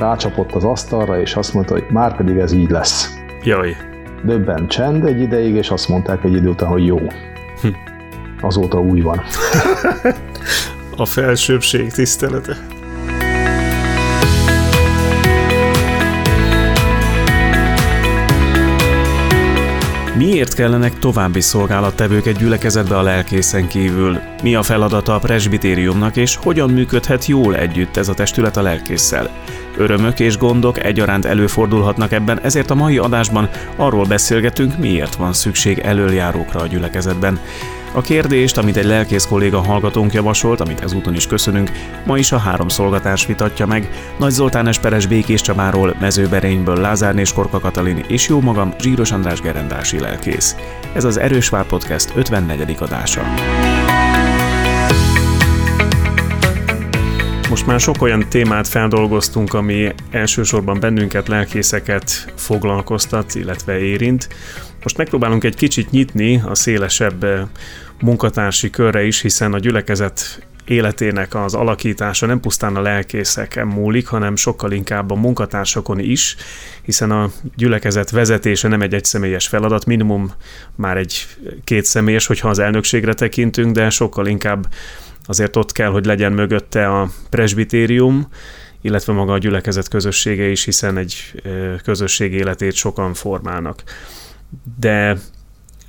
rácsapott az asztalra, és azt mondta, hogy már pedig ez így lesz. Jaj. Döbben csend egy ideig, és azt mondták egy idő után, hogy jó. Azóta új van. A felsőbbség tisztelete. Miért kellenek további szolgálattevők egy gyülekezetbe a lelkészen kívül? Mi a feladata a presbitériumnak, és hogyan működhet jól együtt ez a testület a lelkésszel? Örömök és gondok egyaránt előfordulhatnak ebben, ezért a mai adásban arról beszélgetünk, miért van szükség elöljárókra a gyülekezetben. A kérdést, amit egy lelkész kolléga hallgatónk javasolt, amit ezúton is köszönünk, ma is a három szolgatás vitatja meg. Nagy Zoltán esperes Békés Csabáról, Mezőberényből Lázár Skorka Katalin és jómagam Zsíros András gerendási lelkész. Ez az Erős Vár Podcast 54. adása. Most már sok olyan témát feldolgoztunk, ami elsősorban bennünket, lelkészeket foglalkoztat, illetve érint. Most megpróbálunk egy kicsit nyitni a szélesebb munkatársi körre is, hiszen a gyülekezet életének az alakítása nem pusztán a lelkészeken múlik, hanem sokkal inkább a munkatársakon is, hiszen a gyülekezet vezetése nem egy egyszemélyes feladat, minimum már egy kétszemélyes, hogyha az elnökségre tekintünk, de sokkal inkább azért ott kell, hogy legyen mögötte a presbitérium, illetve maga a gyülekezet közössége is, hiszen egy közösség életét sokan formálnak. De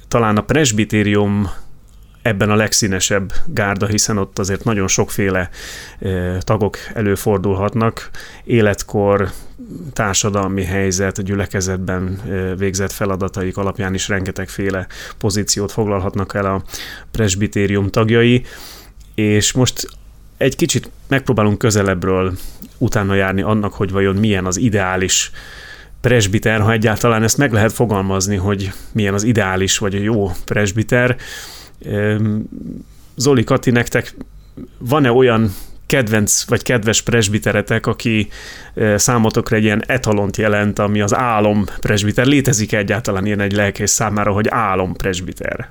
talán a presbitérium ebben a legszínesebb gárda, hiszen ott azért nagyon sokféle tagok előfordulhatnak, életkor, társadalmi helyzet, gyülekezetben végzett feladataik alapján is rengetegféle pozíciót foglalhatnak el a presbitérium tagjai, és most egy kicsit megpróbálunk közelebbről utána járni annak, hogy vajon milyen az ideális presbiter, ha egyáltalán ezt meg lehet fogalmazni, hogy milyen az ideális vagy a jó presbiter. Zoli, Kati, nektek van-e olyan kedvenc vagy kedves presbiteretek, aki számotokra egy ilyen etalont jelent, ami az álom presbiter? Létezik egyáltalán ilyen egy lelkész számára, hogy álom presbiter?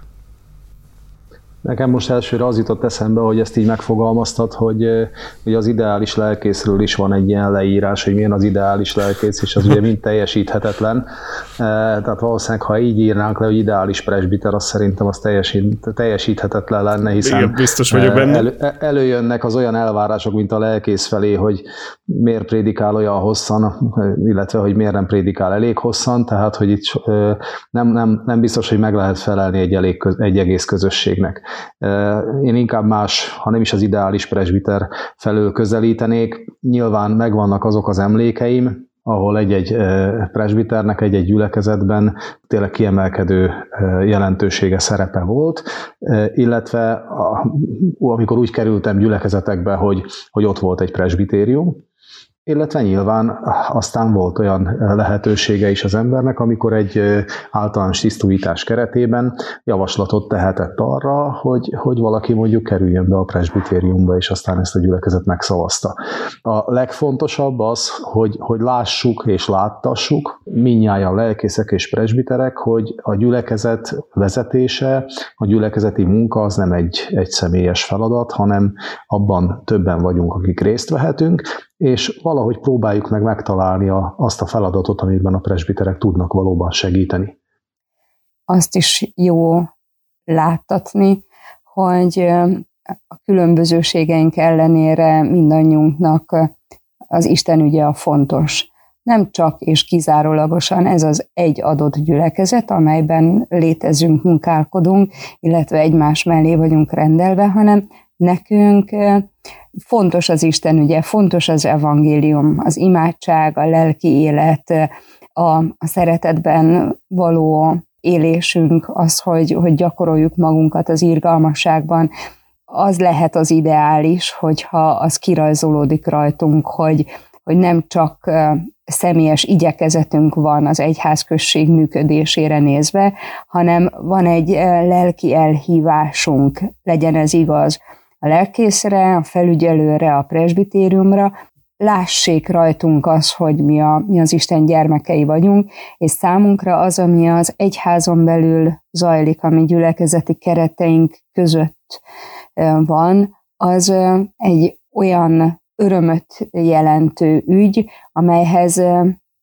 Nekem most elsőre az jutott eszembe, hogy ezt így megfogalmaztad, hogy az ideális lelkészről is van egy ilyen leírás, hogy milyen az ideális lelkész, és az ugye mind teljesíthetetlen. Tehát valószínűleg, ha így írnánk le, hogy ideális presbiter, az szerintem az teljesíthetetlen lenne, hiszen igen, biztos vagyok benne. Előjönnek az olyan elvárások, mint a lelkész felé, hogy miért prédikál olyan hosszan, illetve hogy miért nem prédikál elég hosszan, tehát hogy itt nem biztos, hogy meg lehet felelni egy egész közösségnek. Én inkább más, ha nem is az ideális presbiter felől közelítenék. Nyilván megvannak azok az emlékeim, ahol egy-egy presbiternek egy-egy gyülekezetben tényleg kiemelkedő jelentősége, szerepe volt, illetve amikor úgy kerültem gyülekezetekbe, hogy ott volt egy presbitérium, illetve nyilván aztán volt olyan lehetősége is az embernek, amikor egy általános tisztújítás keretében javaslatot tehetett arra, hogy valaki mondjuk kerüljön be a presbitériumba, és aztán ezt a gyülekezet megszavazta. A legfontosabb az, hogy lássuk és láttassuk mindnyájan lelkészek és presbiterek, hogy a gyülekezet vezetése, a gyülekezeti munka az nem egy személyes feladat, hanem abban többen vagyunk, akik részt vehetünk, és valahogy próbáljuk meg megtalálni azt a feladatot, amiben a presbiterek tudnak valóban segíteni. Azt is jó láttatni, hogy a különbözőségeink ellenére mindannyiunknak az Isten ügye a fontos. Nem csak és kizárólagosan ez az egy adott gyülekezet, amelyben létezünk, munkálkodunk, illetve egymás mellé vagyunk rendelve, hanem nekünk fontos az Isten ügye, fontos az evangélium, az imádság, a lelki élet, a szeretetben való élésünk, az, hogy gyakoroljuk magunkat az irgalmasságban, az lehet az ideális, hogyha az kirajzolódik rajtunk, hogy nem csak személyes igyekezetünk van az egyházközség működésére nézve, hanem van egy lelki elhívásunk, legyen ez igaz, a lelkészre, a felügyelőre, a presbitériumra, lássék rajtunk az, hogy mi az Isten gyermekei vagyunk, és számunkra az, ami az egyházon belül zajlik, ami gyülekezeti kereteink között van, az egy olyan örömöt jelentő ügy, amelyhez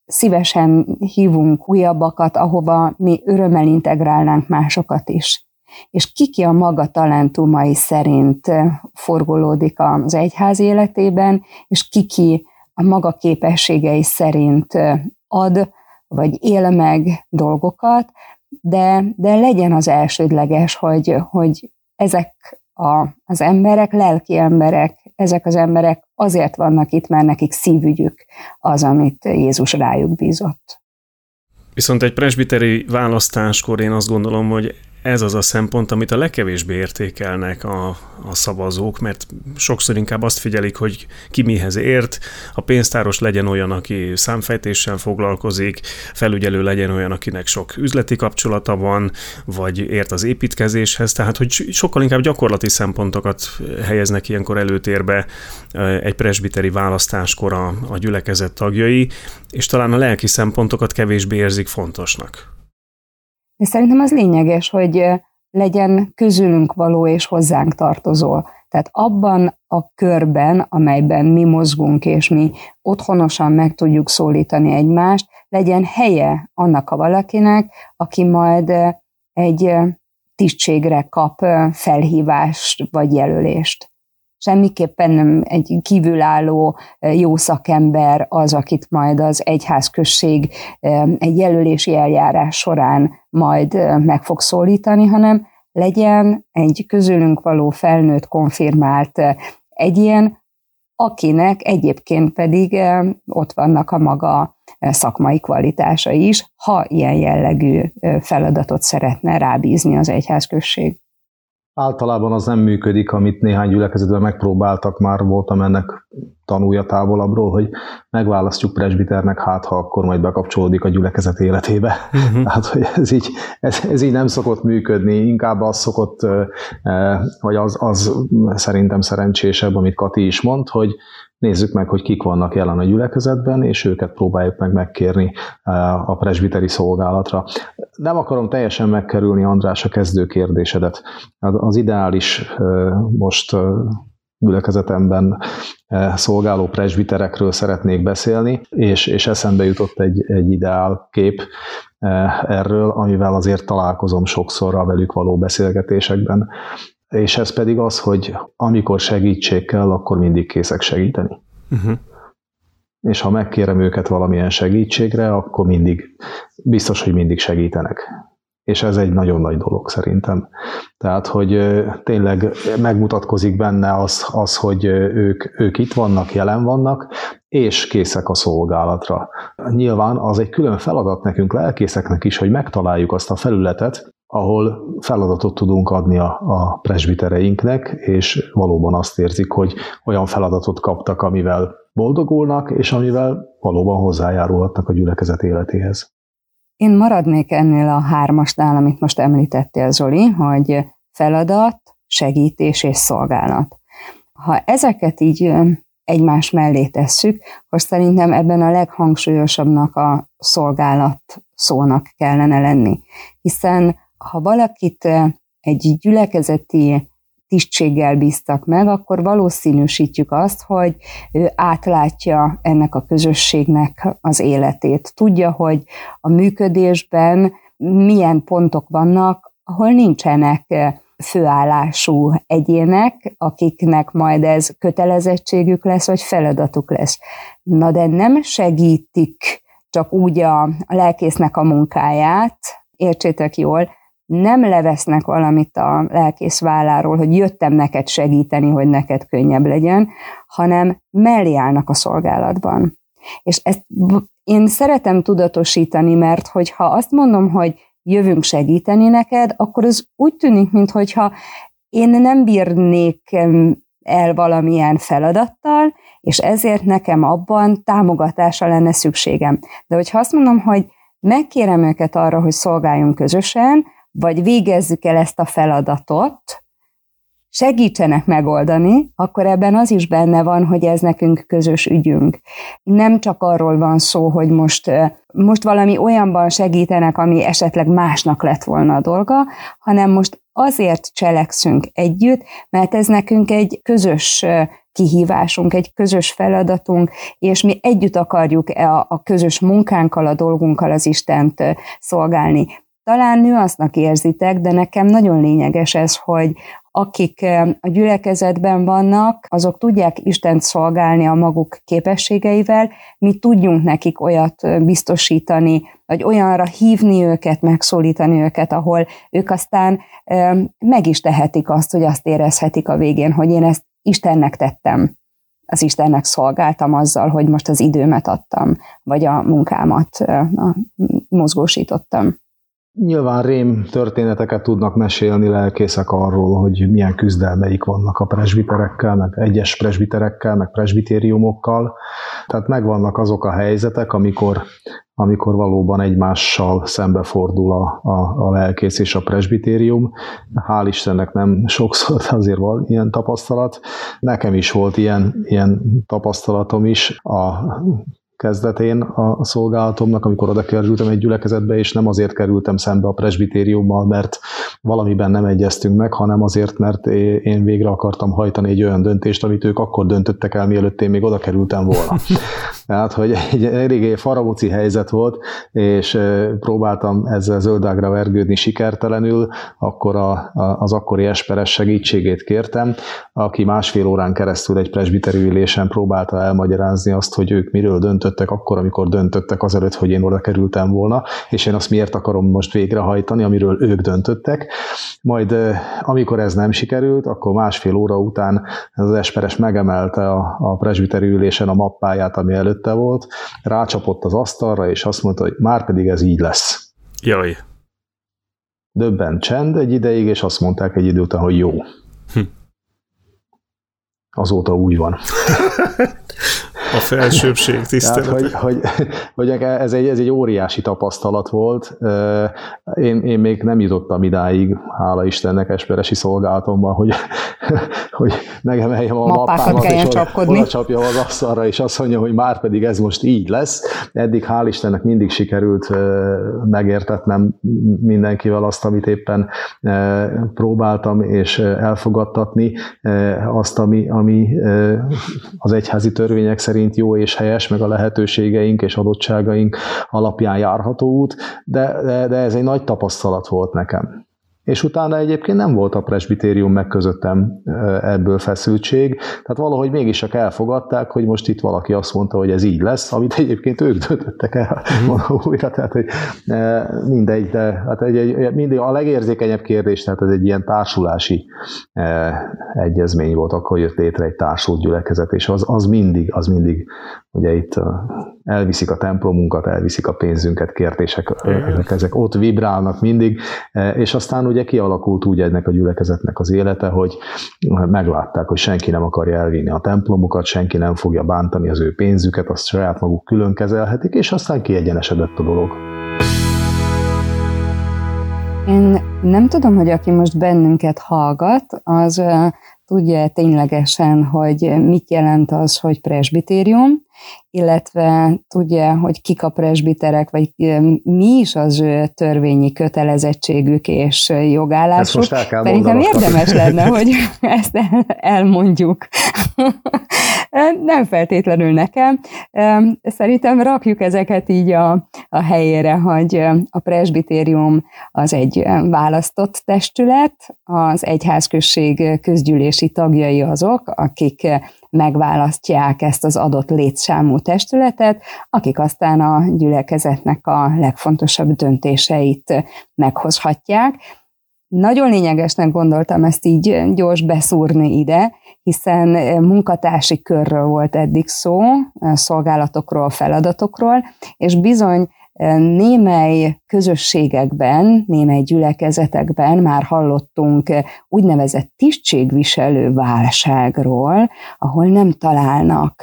szívesen hívunk újabbakat, ahova mi örömmel integrálnánk másokat is. És ki a maga talentumai szerint forgolódik az egyház életében, és ki a maga képességei szerint ad, vagy él meg dolgokat, de legyen az elsődleges, hogy ezek az emberek, lelki emberek, ezek az emberek azért vannak itt, mert nekik szívügyük az, amit Jézus rájuk bízott. Viszont egy presbiteri választáskor én azt gondolom, hogy ez az a szempont, amit a legkevésbé értékelnek a szavazók, mert sokszor inkább azt figyelik, hogy ki mihez ért, a pénztáros legyen olyan, aki számfejtéssel foglalkozik, felügyelő legyen olyan, akinek sok üzleti kapcsolata van, vagy ért az építkezéshez, tehát hogy sokkal inkább gyakorlati szempontokat helyeznek ilyenkor előtérbe egy presbiteri választáskor a gyülekezet tagjai, és talán a lelki szempontokat kevésbé érzik fontosnak. De szerintem az lényeges, hogy legyen közülünk való és hozzánk tartozó. Tehát abban a körben, amelyben mi mozgunk, és mi otthonosan meg tudjuk szólítani egymást, legyen helye annak a valakinek, aki majd egy tisztségre kap felhívást vagy jelölést. Semmiképpen nem egy kívülálló jó szakember az, akit majd az egyházközség egy jelölési eljárás során majd meg fog szólítani, hanem legyen egy közülünk való felnőtt, konfirmált egyén, akinek egyébként pedig ott vannak a maga szakmai kvalitása is, ha ilyen jellegű feladatot szeretne rábízni az egyházközség. Általában az nem működik, amit néhány gyülekezetben megpróbáltak, már voltam ennek tanúja távolabbról, hogy megválasztjuk presbiternek, hát ha akkor majd bekapcsolódik a gyülekezet életébe. Tehát, hogy ez így nem szokott működni, inkább az szokott, vagy az szerintem szerencsésebb, amit Kati is mond, hogy nézzük meg, hogy kik vannak jelen a gyülekezetben, és őket próbáljuk meg megkérni a presbiteri szolgálatra. Nem akarom teljesen megkerülni, András, a kezdő kérdésedet. Az ideális most gyülekezetemben szolgáló presbiterekről szeretnék beszélni, és eszembe jutott egy ideálkép erről, amivel azért találkozom sokszor a velük való beszélgetésekben. És ez pedig az, hogy amikor segítség kell, akkor mindig készek segíteni. Uh-huh. És ha megkérem őket valamilyen segítségre, akkor biztos, hogy mindig segítenek. És ez egy nagyon nagy dolog szerintem. Tehát, hogy tényleg megmutatkozik benne az hogy ők itt vannak, jelen vannak, és készek a szolgálatra. Nyilván az egy külön feladat nekünk, lelkészeknek is, hogy megtaláljuk azt a felületet, ahol feladatot tudunk adni a presbitereinknek, és valóban azt érzik, hogy olyan feladatot kaptak, amivel boldogulnak, és amivel valóban hozzájárulhatnak a gyülekezet életéhez. Én maradnék ennél a hármasnál, amit most említettél, Zoli, hogy feladat, segítés és szolgálat. Ha ezeket így egymás mellé tesszük, akkor szerintem ebben a leghangsúlyosabbnak a szolgálat szónak kellene lenni. Hiszen ha valakit egy gyülekezeti tisztséggel bíztak meg, akkor valószínűsítjük azt, hogy ő átlátja ennek a közösségnek az életét. Tudja, hogy a működésben milyen pontok vannak, ahol nincsenek főállású egyének, akiknek majd ez kötelezettségük lesz, vagy feladatuk lesz. Na de nem segítik csak úgy a lelkésznek a munkáját, értsétek jól, nem levesznek valamit a lelkész válláról, hogy jöttem neked segíteni, hogy neked könnyebb legyen, hanem mellé állnak a szolgálatban. És ezt én szeretem tudatosítani, mert hogyha azt mondom, hogy jövünk segíteni neked, akkor ez úgy tűnik, mintha én nem bírnék el valamilyen feladattal, és ezért nekem abban támogatásra lenne szükségem. De hogyha azt mondom, hogy megkérem őket arra, hogy szolgáljunk közösen, vagy végezzük el ezt a feladatot, segítsenek megoldani, akkor ebben az is benne van, hogy ez nekünk közös ügyünk. Nem csak arról van szó, hogy most valami olyanban segítenek, ami esetleg másnak lett volna a dolga, hanem most azért cselekszünk együtt, mert ez nekünk egy közös kihívásunk, egy közös feladatunk, és mi együtt akarjuk a közös munkánkkal, a dolgunkkal az Istent szolgálni. Talán nüansznak érzitek, de nekem nagyon lényeges ez, hogy akik a gyülekezetben vannak, azok tudják Istent szolgálni a maguk képességeivel, mi tudjunk nekik olyat biztosítani, vagy olyanra hívni őket, megszólítani őket, ahol ők aztán meg is tehetik azt, hogy azt érezhetik a végén, hogy én ezt Istennek tettem, az Istennek szolgáltam azzal, hogy most az időmet adtam, vagy a munkámat mozgósítottam. Nyilván rém történeteket tudnak mesélni lelkészek arról, hogy milyen küzdelmeik vannak a presbiterekkel, meg egyes presbiterekkel, meg presbitériumokkal. Tehát megvannak azok a helyzetek, amikor valóban egymással szembefordul a lelkész és a presbitérium. Hál' Istennek nem sokszor, azért van ilyen tapasztalat. Nekem is volt ilyen tapasztalatom is a kezdetén a szolgálatomnak, amikor oda kerültem egy gyülekezetbe, és nem azért kerültem szembe a presbitériummal, mert valamiben nem egyeztünk meg, hanem azért, mert én végre akartam hajtani egy olyan döntést, amit ők akkor döntöttek el, mielőtt én még oda kerültem volna. Tehát, hogy egy eléggé faramúci helyzet volt, és próbáltam ezzel zöldágra vergődni sikertelenül, akkor az akkori esperes segítségét kértem, aki 1,5 órán keresztül egy presbiteri ülésen próbálta elmagyarázni azt, hogy ők miről döntöttek, akkor, amikor döntöttek azelőtt, hogy én oda kerültem volna, és én azt miért akarom most végrehajtani, amiről ők döntöttek. Majd amikor ez nem sikerült, akkor 1,5 óra után az esperes megemelte a presbiteri ülésen a mappáját, ami előtte volt, rácsapott az asztalra, és azt mondta, hogy márpedig ez így lesz. Jaj. Döbben csend egy ideig, és azt mondták egy idő után, hogy jó. Azóta úgy van. A felsőbbség tisztelete. Tehát, hogy ez egy óriási tapasztalat volt. Én még nem jutottam idáig, hála Istennek, esperesi szolgálatomban, hogy megemeljem a mappámat, és oda csapjam az asztalra, és azt mondja, hogy már pedig ez most így lesz. Eddig hál' Istennek mindig sikerült megértetnem mindenkivel azt, amit éppen próbáltam, és elfogadtatni azt, ami az egyházi törvények szerint jó és helyes, meg a lehetőségeink és adottságaink alapján járható út, de ez egy nagy tapasztalat volt nekem. És utána egyébként nem volt a presbitérium meg közöttem ebből feszültség, tehát valahogy mégis csak elfogadták, hogy most itt valaki azt mondta, hogy ez így lesz, amit egyébként ők döntöttek el újra, tehát hogy mindegy, de hát mindig a legérzékenyebb kérdés, tehát ez egy ilyen társulási egyezmény volt, akkor jött létre egy társult gyülekezet, és az mindig ugye itt elviszik a templomunkat, elviszik a pénzünket, kértések, ezek ott vibrálnak mindig, és aztán ugye kialakult úgy ennek a gyülekezetnek az élete, hogy meglátták, hogy senki nem akarja elvinni a templomukat, senki nem fogja bántani az ő pénzüket, azt saját maguk külön kezelhetik, és aztán kiegyenesedett a dolog. Én nem tudom, hogy aki most bennünket hallgat, az tudja ténylegesen, hogy mit jelent az, hogy presbitérium, illetve tudja, hogy kik a presbiterek, vagy mi is az ő törvényi kötelezettségük és jogállásuk. Szerintem érdemes lenne, hogy ezt elmondjuk. Nem feltétlenül nekem. Szerintem rakjuk ezeket így a helyére, hogy a presbitérium az egy választott testület, az egyházközség közgyűlési tagjai azok, akik megválasztják ezt az adott létszámú testületet, akik aztán a gyülekezetnek a legfontosabb döntéseit meghozhatják. Nagyon lényegesnek gondoltam ezt így gyors beszúrni ide, hiszen munkatársi körről volt eddig szó, szolgálatokról, feladatokról, és bizony némely közösségekben, némely gyülekezetekben már hallottunk úgynevezett tisztségviselő válságról, ahol nem találnak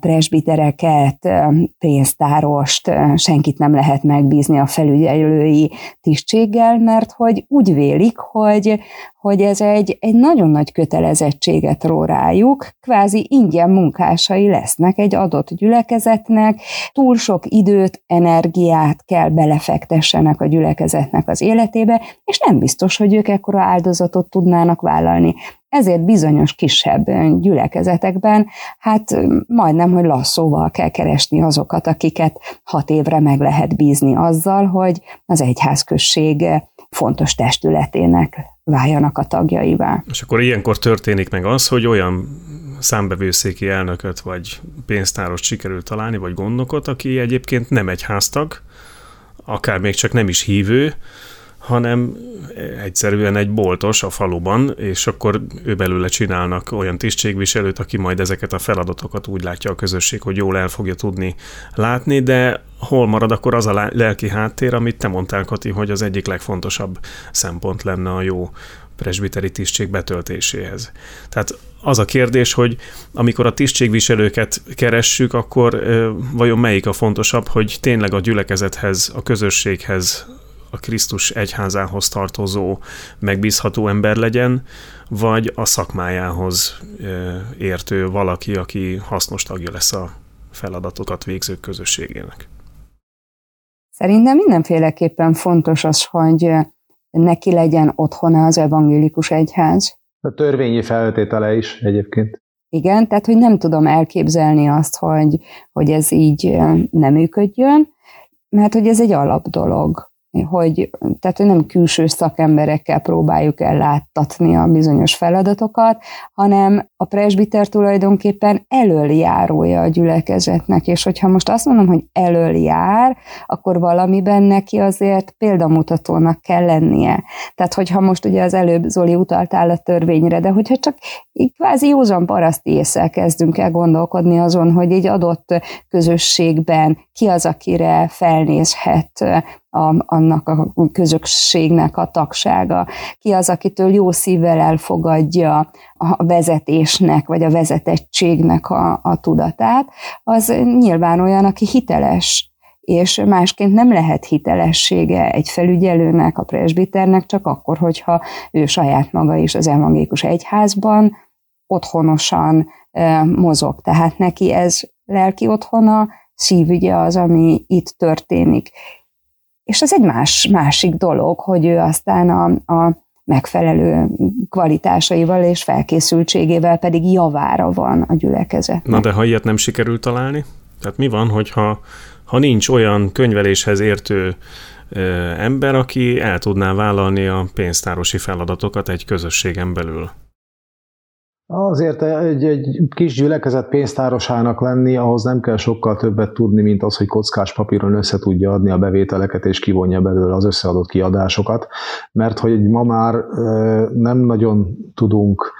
presbitereket, pénztárost, senkit nem lehet megbízni a felügyelői tisztséggel, mert hogy úgy vélik, hogy ez egy nagyon nagy kötelezettséget ró rájuk, kvázi ingyen munkásai lesznek egy adott gyülekezetnek, túl sok időt, energiát kell belefektessenek a gyülekezetnek az életébe, és nem biztos, hogy ők ekkora áldozatot tudnának vállalni. Ezért bizonyos kisebb gyülekezetekben hát majdnem, hogy lasszóval kell keresni azokat, akiket 6 évre meg lehet bízni azzal, hogy az egyházközség fontos testületének váljanak a tagjaivá. És akkor ilyenkor történik meg az, hogy olyan számbevőszéki elnököt vagy pénztárost sikerül találni, vagy gondnokot, aki egyébként nem egyháztag, akár még csak nem is hívő, hanem egyszerűen egy boltos a faluban, és akkor ő belőle csinálnak olyan tisztségviselőt, aki majd ezeket a feladatokat úgy látja a közösség, hogy jól el fogja tudni látni, de hol marad akkor az a lelki háttér, amit te mondtál, Kati, hogy az egyik legfontosabb szempont lenne a jó presbiteri tisztség betöltéséhez. Tehát az a kérdés, hogy amikor a tisztségviselőket keressük, akkor vajon melyik a fontosabb, hogy tényleg a gyülekezethez, a közösséghez, a Krisztus egyházához tartozó, megbízható ember legyen, vagy a szakmájához értő valaki, aki hasznos tagja lesz a feladatokat végzők közösségének? Szerintem mindenféleképpen fontos az, hogy neki legyen otthona az evangélikus egyház. A törvényi feltétele is egyébként. Igen, tehát hogy nem tudom elképzelni azt, hogy ez így nem működjön, mert hogy ez egy alapdolog. Hogy nem külső szakemberekkel próbáljuk elláttatni a bizonyos feladatokat, hanem a presbiter tulajdonképpen elöljárója a gyülekezetnek, és hogyha most azt mondom, hogy elöljár, akkor valamiben neki azért példamutatónak kell lennie. Tehát, hogyha most ugye az előbb Zoli utaltál a törvényre, de hogyha csak így kvázi józan paraszti ésszel kezdünk el gondolkodni azon, hogy egy adott közösségben ki az, akire felnézhet annak a közösségnek a tagsága, ki az, akitől jó szívvel elfogadja a vezetésnek, vagy a vezetettségnek a tudatát, az nyilván olyan, aki hiteles, és másként nem lehet hitelessége egy felügyelőnek, a presbiternek, csak akkor, hogyha ő saját maga is az evangélikus egyházban otthonosan mozog. Tehát neki ez lelki otthona, szívügye az, ami itt történik. És ez egy másik dolog, hogy ő aztán a megfelelő kvalitásaival és felkészültségével pedig javára van a gyülekezet. Na de ha ilyet nem sikerül találni? Tehát mi van, hogyha nincs olyan könyveléshez értő ember, aki el tudná vállalni a pénztárosi feladatokat egy közösségen belül? Azért egy kis gyülekezet pénztárosának lenni, ahhoz nem kell sokkal többet tudni, mint az, hogy kockás papíron össze tudja adni a bevételeket, és kivonja belőle az összeadott kiadásokat, mert hogy ma már nem nagyon tudunk,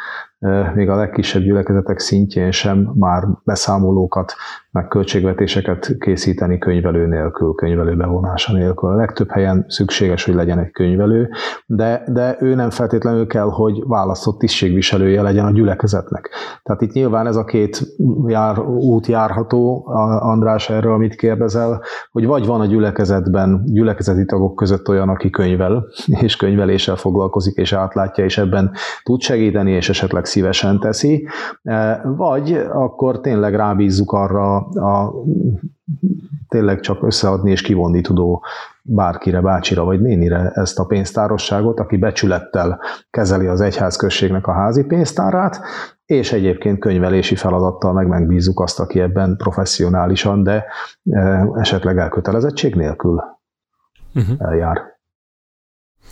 még a legkisebb gyülekezetek szintjén sem már beszámolókat, meg költségvetéseket készíteni könyvelő nélkül, könyvelő bevonása nélkül. A legtöbb helyen szükséges, hogy legyen egy könyvelő, de ő nem feltétlenül kell, hogy választott tisztségviselője legyen a gyülekezetnek. Tehát itt nyilván ez a két út járható, András, erről, amit kérdezel, hogy vagy van a gyülekezetben, gyülekezeti tagok között olyan, aki könyvel, és könyveléssel foglalkozik, és átlátja, és ebben tud segíteni, és esetleg szívesen teszi, vagy akkor tényleg rábízzuk arra a tényleg csak összeadni és kivonni tudó bárkire, bácsira vagy nénire ezt a pénztárosságot, aki becsülettel kezeli az egyházközségnek a házi pénztárát, és egyébként könyvelési feladattal megbízzuk azt, aki ebben professzionálisan, de esetleg elkötelezettség nélkül eljár.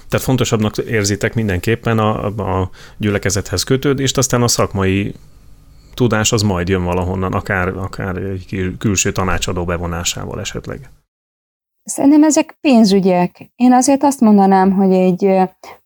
Tehát fontosabbnak érzitek mindenképpen a gyülekezethez kötődést, aztán a szakmai tudás az majd jön valahonnan, akár egy külső tanácsadó bevonásával esetleg. Szerintem ezek pénzügyek. Én azért azt mondanám, hogy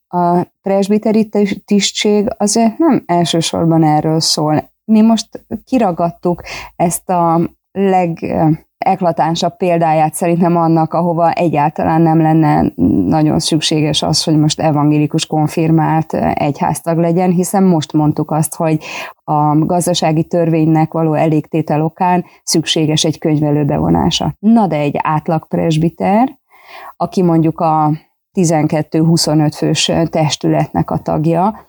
a presbiteri tisztség azért nem elsősorban erről szól. Mi most kiragadtuk ezt a legeklatánsabb példáját szerintem annak, ahova egyáltalán nem lenne nagyon szükséges az, hogy most evangélikus konfirmált egyháztag legyen, hiszen most mondtuk azt, hogy a gazdasági törvénynek való elégtétel okán szükséges egy könyvelő bevonása. Na de egy átlag presbiter, aki mondjuk a 12-25 fős testületnek a tagja,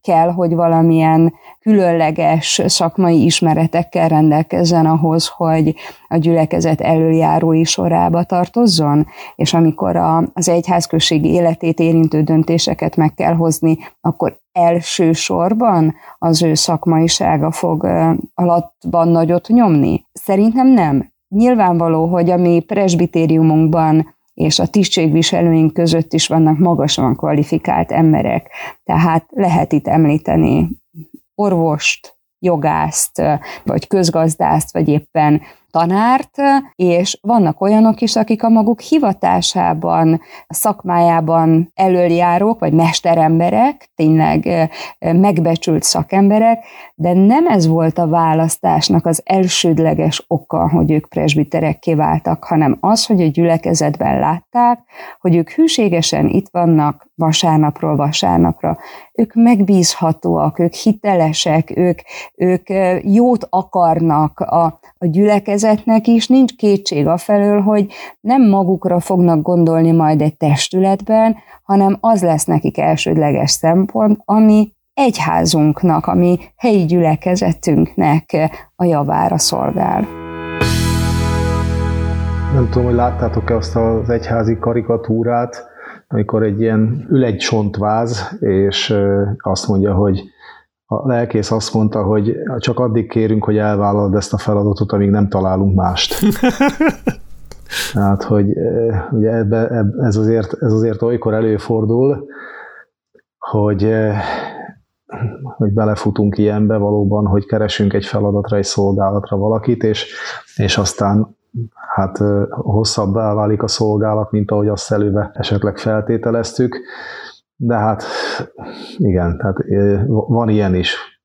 kell, hogy valamilyen különleges szakmai ismeretekkel rendelkezzen ahhoz, hogy a gyülekezet elöljárói sorába tartozzon, és amikor az egyházközségi életét érintő döntéseket meg kell hozni, akkor elsősorban az ő szakmaisága fog alatban nagyot nyomni. Szerintem nem. Nyilvánvaló, hogy a mi presbitériumunkban és a tisztségviselőink között is vannak magasan kvalifikált emberek. Tehát lehet itt említeni orvost, jogászt, vagy közgazdászt, vagy éppen tanárt, és vannak olyanok is, akik a maguk hivatásában, a szakmájában elöljárók, vagy mesteremberek, tényleg megbecsült szakemberek, de nem ez volt a választásnak az elsődleges oka, hogy ők presbiterekké váltak, hanem az, hogy a gyülekezetben látták, hogy ők hűségesen itt vannak vasárnapról vasárnapra. Ők megbízhatóak, ők hitelesek, ők jót akarnak a gyülekezetben, is nincs kétség afelől, hogy nem magukra fognak gondolni majd egy testületben, hanem az lesz nekik elsődleges szempont, ami egyházunknak, ami helyi gyülekezetünknek a javára szolgál. Nem tudom, hogy láttátok-e azt az egyházi karikatúrát, amikor egy ilyen ül egy csontváz, és azt mondja, hogy a lelkész azt mondta, hogy csak addig kérünk, hogy elvállalod ezt a feladatot, amíg nem találunk mást. Tehát, hogy ugye ez azért olykor előfordul, hogy belefutunk ilyenbe valóban, hogy keresünk egy feladatra, egy szolgálatra valakit, és aztán hát hosszabbá válik a szolgálat, mint ahogy azt előbe esetleg feltételeztük. De hát igen, tehát van ilyen is.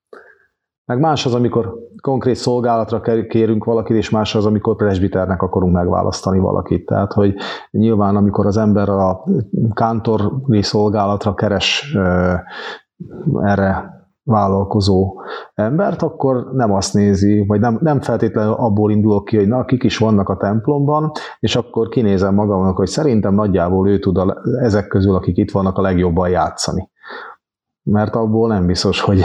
Meg más az, amikor konkrét szolgálatra kérünk valakit, és más az, amikor presbiternek akarunk megválasztani valakit. Tehát, hogy nyilván, amikor az ember a kántori szolgálatra keres erre vállalkozó embert, akkor nem azt nézi, vagy nem feltétlenül abból indulok ki, hogy na, kik is vannak a templomban, és akkor kinézem magamnak, hogy szerintem nagyjából ő tud ezek közül, akik itt vannak, a legjobban játszani. Mert abból nem biztos, hogy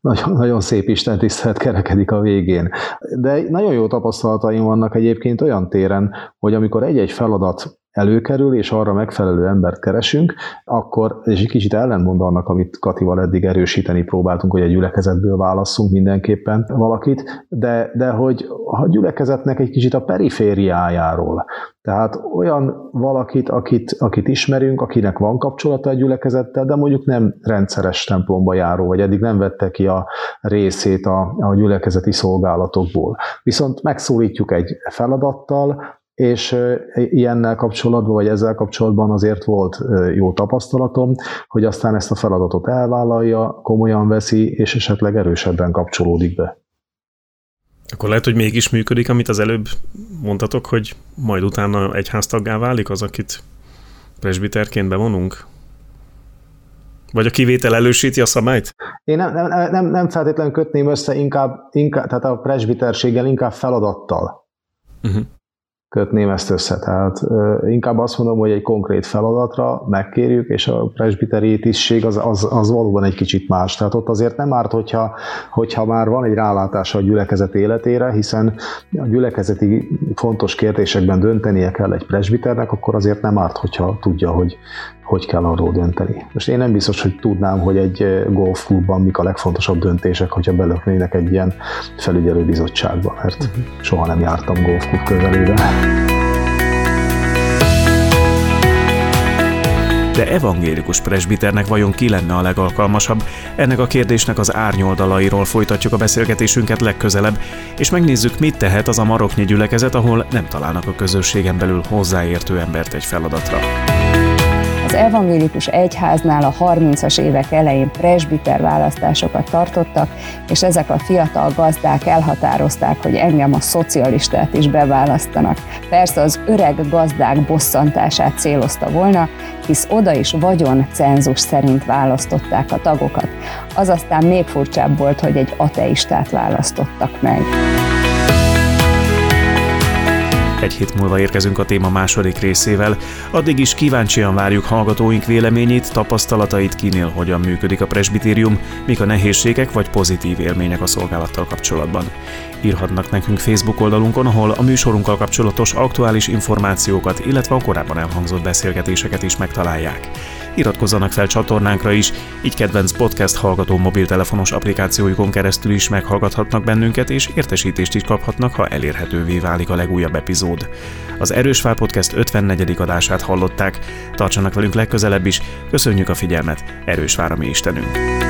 nagyon, nagyon szép istentisztelet kerekedik a végén. De nagyon jó tapasztalataim vannak egyébként olyan téren, hogy amikor egy-egy feladat előkerül, és arra megfelelő embert keresünk, akkor, és egy kicsit ellentmond annak, amit Katival eddig erősíteni próbáltunk, hogy a gyülekezetből válasszunk mindenképpen valakit, de hogy a gyülekezetnek egy kicsit a perifériájáról. Tehát olyan valakit, akit ismerünk, akinek van kapcsolata a gyülekezettel, de mondjuk nem rendszeres templomba járó, vagy eddig nem vette ki a részét a gyülekezeti szolgálatokból. Viszont megszólítjuk egy feladattal, és ilyennel kapcsolatban, vagy ezzel kapcsolatban azért volt jó tapasztalatom, hogy aztán ezt a feladatot elvállalja, komolyan veszi, és esetleg erősebben kapcsolódik be. Akkor lehet, hogy mégis működik, amit az előbb mondtatok, hogy majd utána egyháztaggá válik az, akit presbiterként bevonunk? Vagy a kivétel elősíti a szabályt? Én nem feltétlenül kötném össze, inkább tehát a presbiterséggel inkább feladattal. Kötném ezt össze. Tehát inkább azt mondom, hogy egy konkrét feladatra megkérjük, és a presbiteri tisztség az valóban egy kicsit más. Tehát ott azért nem árt, hogyha már van egy rálátása a gyülekezet életére, hiszen a gyülekezeti fontos kérdésekben döntenie kell egy presbiternek, akkor azért nem árt, hogyha tudja, hogy kell arról dönteni. Most én nem biztos, hogy tudnám, hogy egy golfklubban mik a legfontosabb döntések, hogyha belöknének egy ilyen felügyelőbizottságba, mert soha nem jártam golfklub közelében. De evangélikus presbiternek vajon ki lenne a legalkalmasabb? Ennek a kérdésnek az árnyoldalairól folytatjuk a beszélgetésünket legközelebb, és megnézzük, mit tehet az a maroknyi gyülekezet, ahol nem találnak a közösségen belül hozzáértő embert egy feladatra. Az evangélikus egyháznál a 30-as évek elején presbiter választásokat tartottak, és ezek a fiatal gazdák elhatározták, hogy engem a szocialistát is beválasztanak. Persze az öreg gazdák bosszantását célozta volna, hisz oda is vagyoncenzus szerint választották a tagokat. Az aztán még furcsább volt, hogy egy ateistát választottak meg. Egy hét múlva érkezünk a téma második részével, addig is kíváncsian várjuk hallgatóink véleményét, tapasztalatait, kinél hogyan működik a presbitérium, mik a nehézségek vagy pozitív élmények a szolgálattal kapcsolatban. Írhatnak nekünk Facebook oldalunkon, ahol a műsorunkkal kapcsolatos aktuális információkat, illetve a korábban elhangzott beszélgetéseket is megtalálják. Iratkozzanak fel csatornánkra is, így kedvenc podcast hallgató mobiltelefonos applikációjukon keresztül is meghallgathatnak bennünket, és értesítést is kaphatnak, ha elérhetővé válik a legújabb epizód. Az Erős Vár Podcast 54. adását hallották, tartsanak velünk legközelebb is, köszönjük a figyelmet, Erős Vár a mi Istenünk!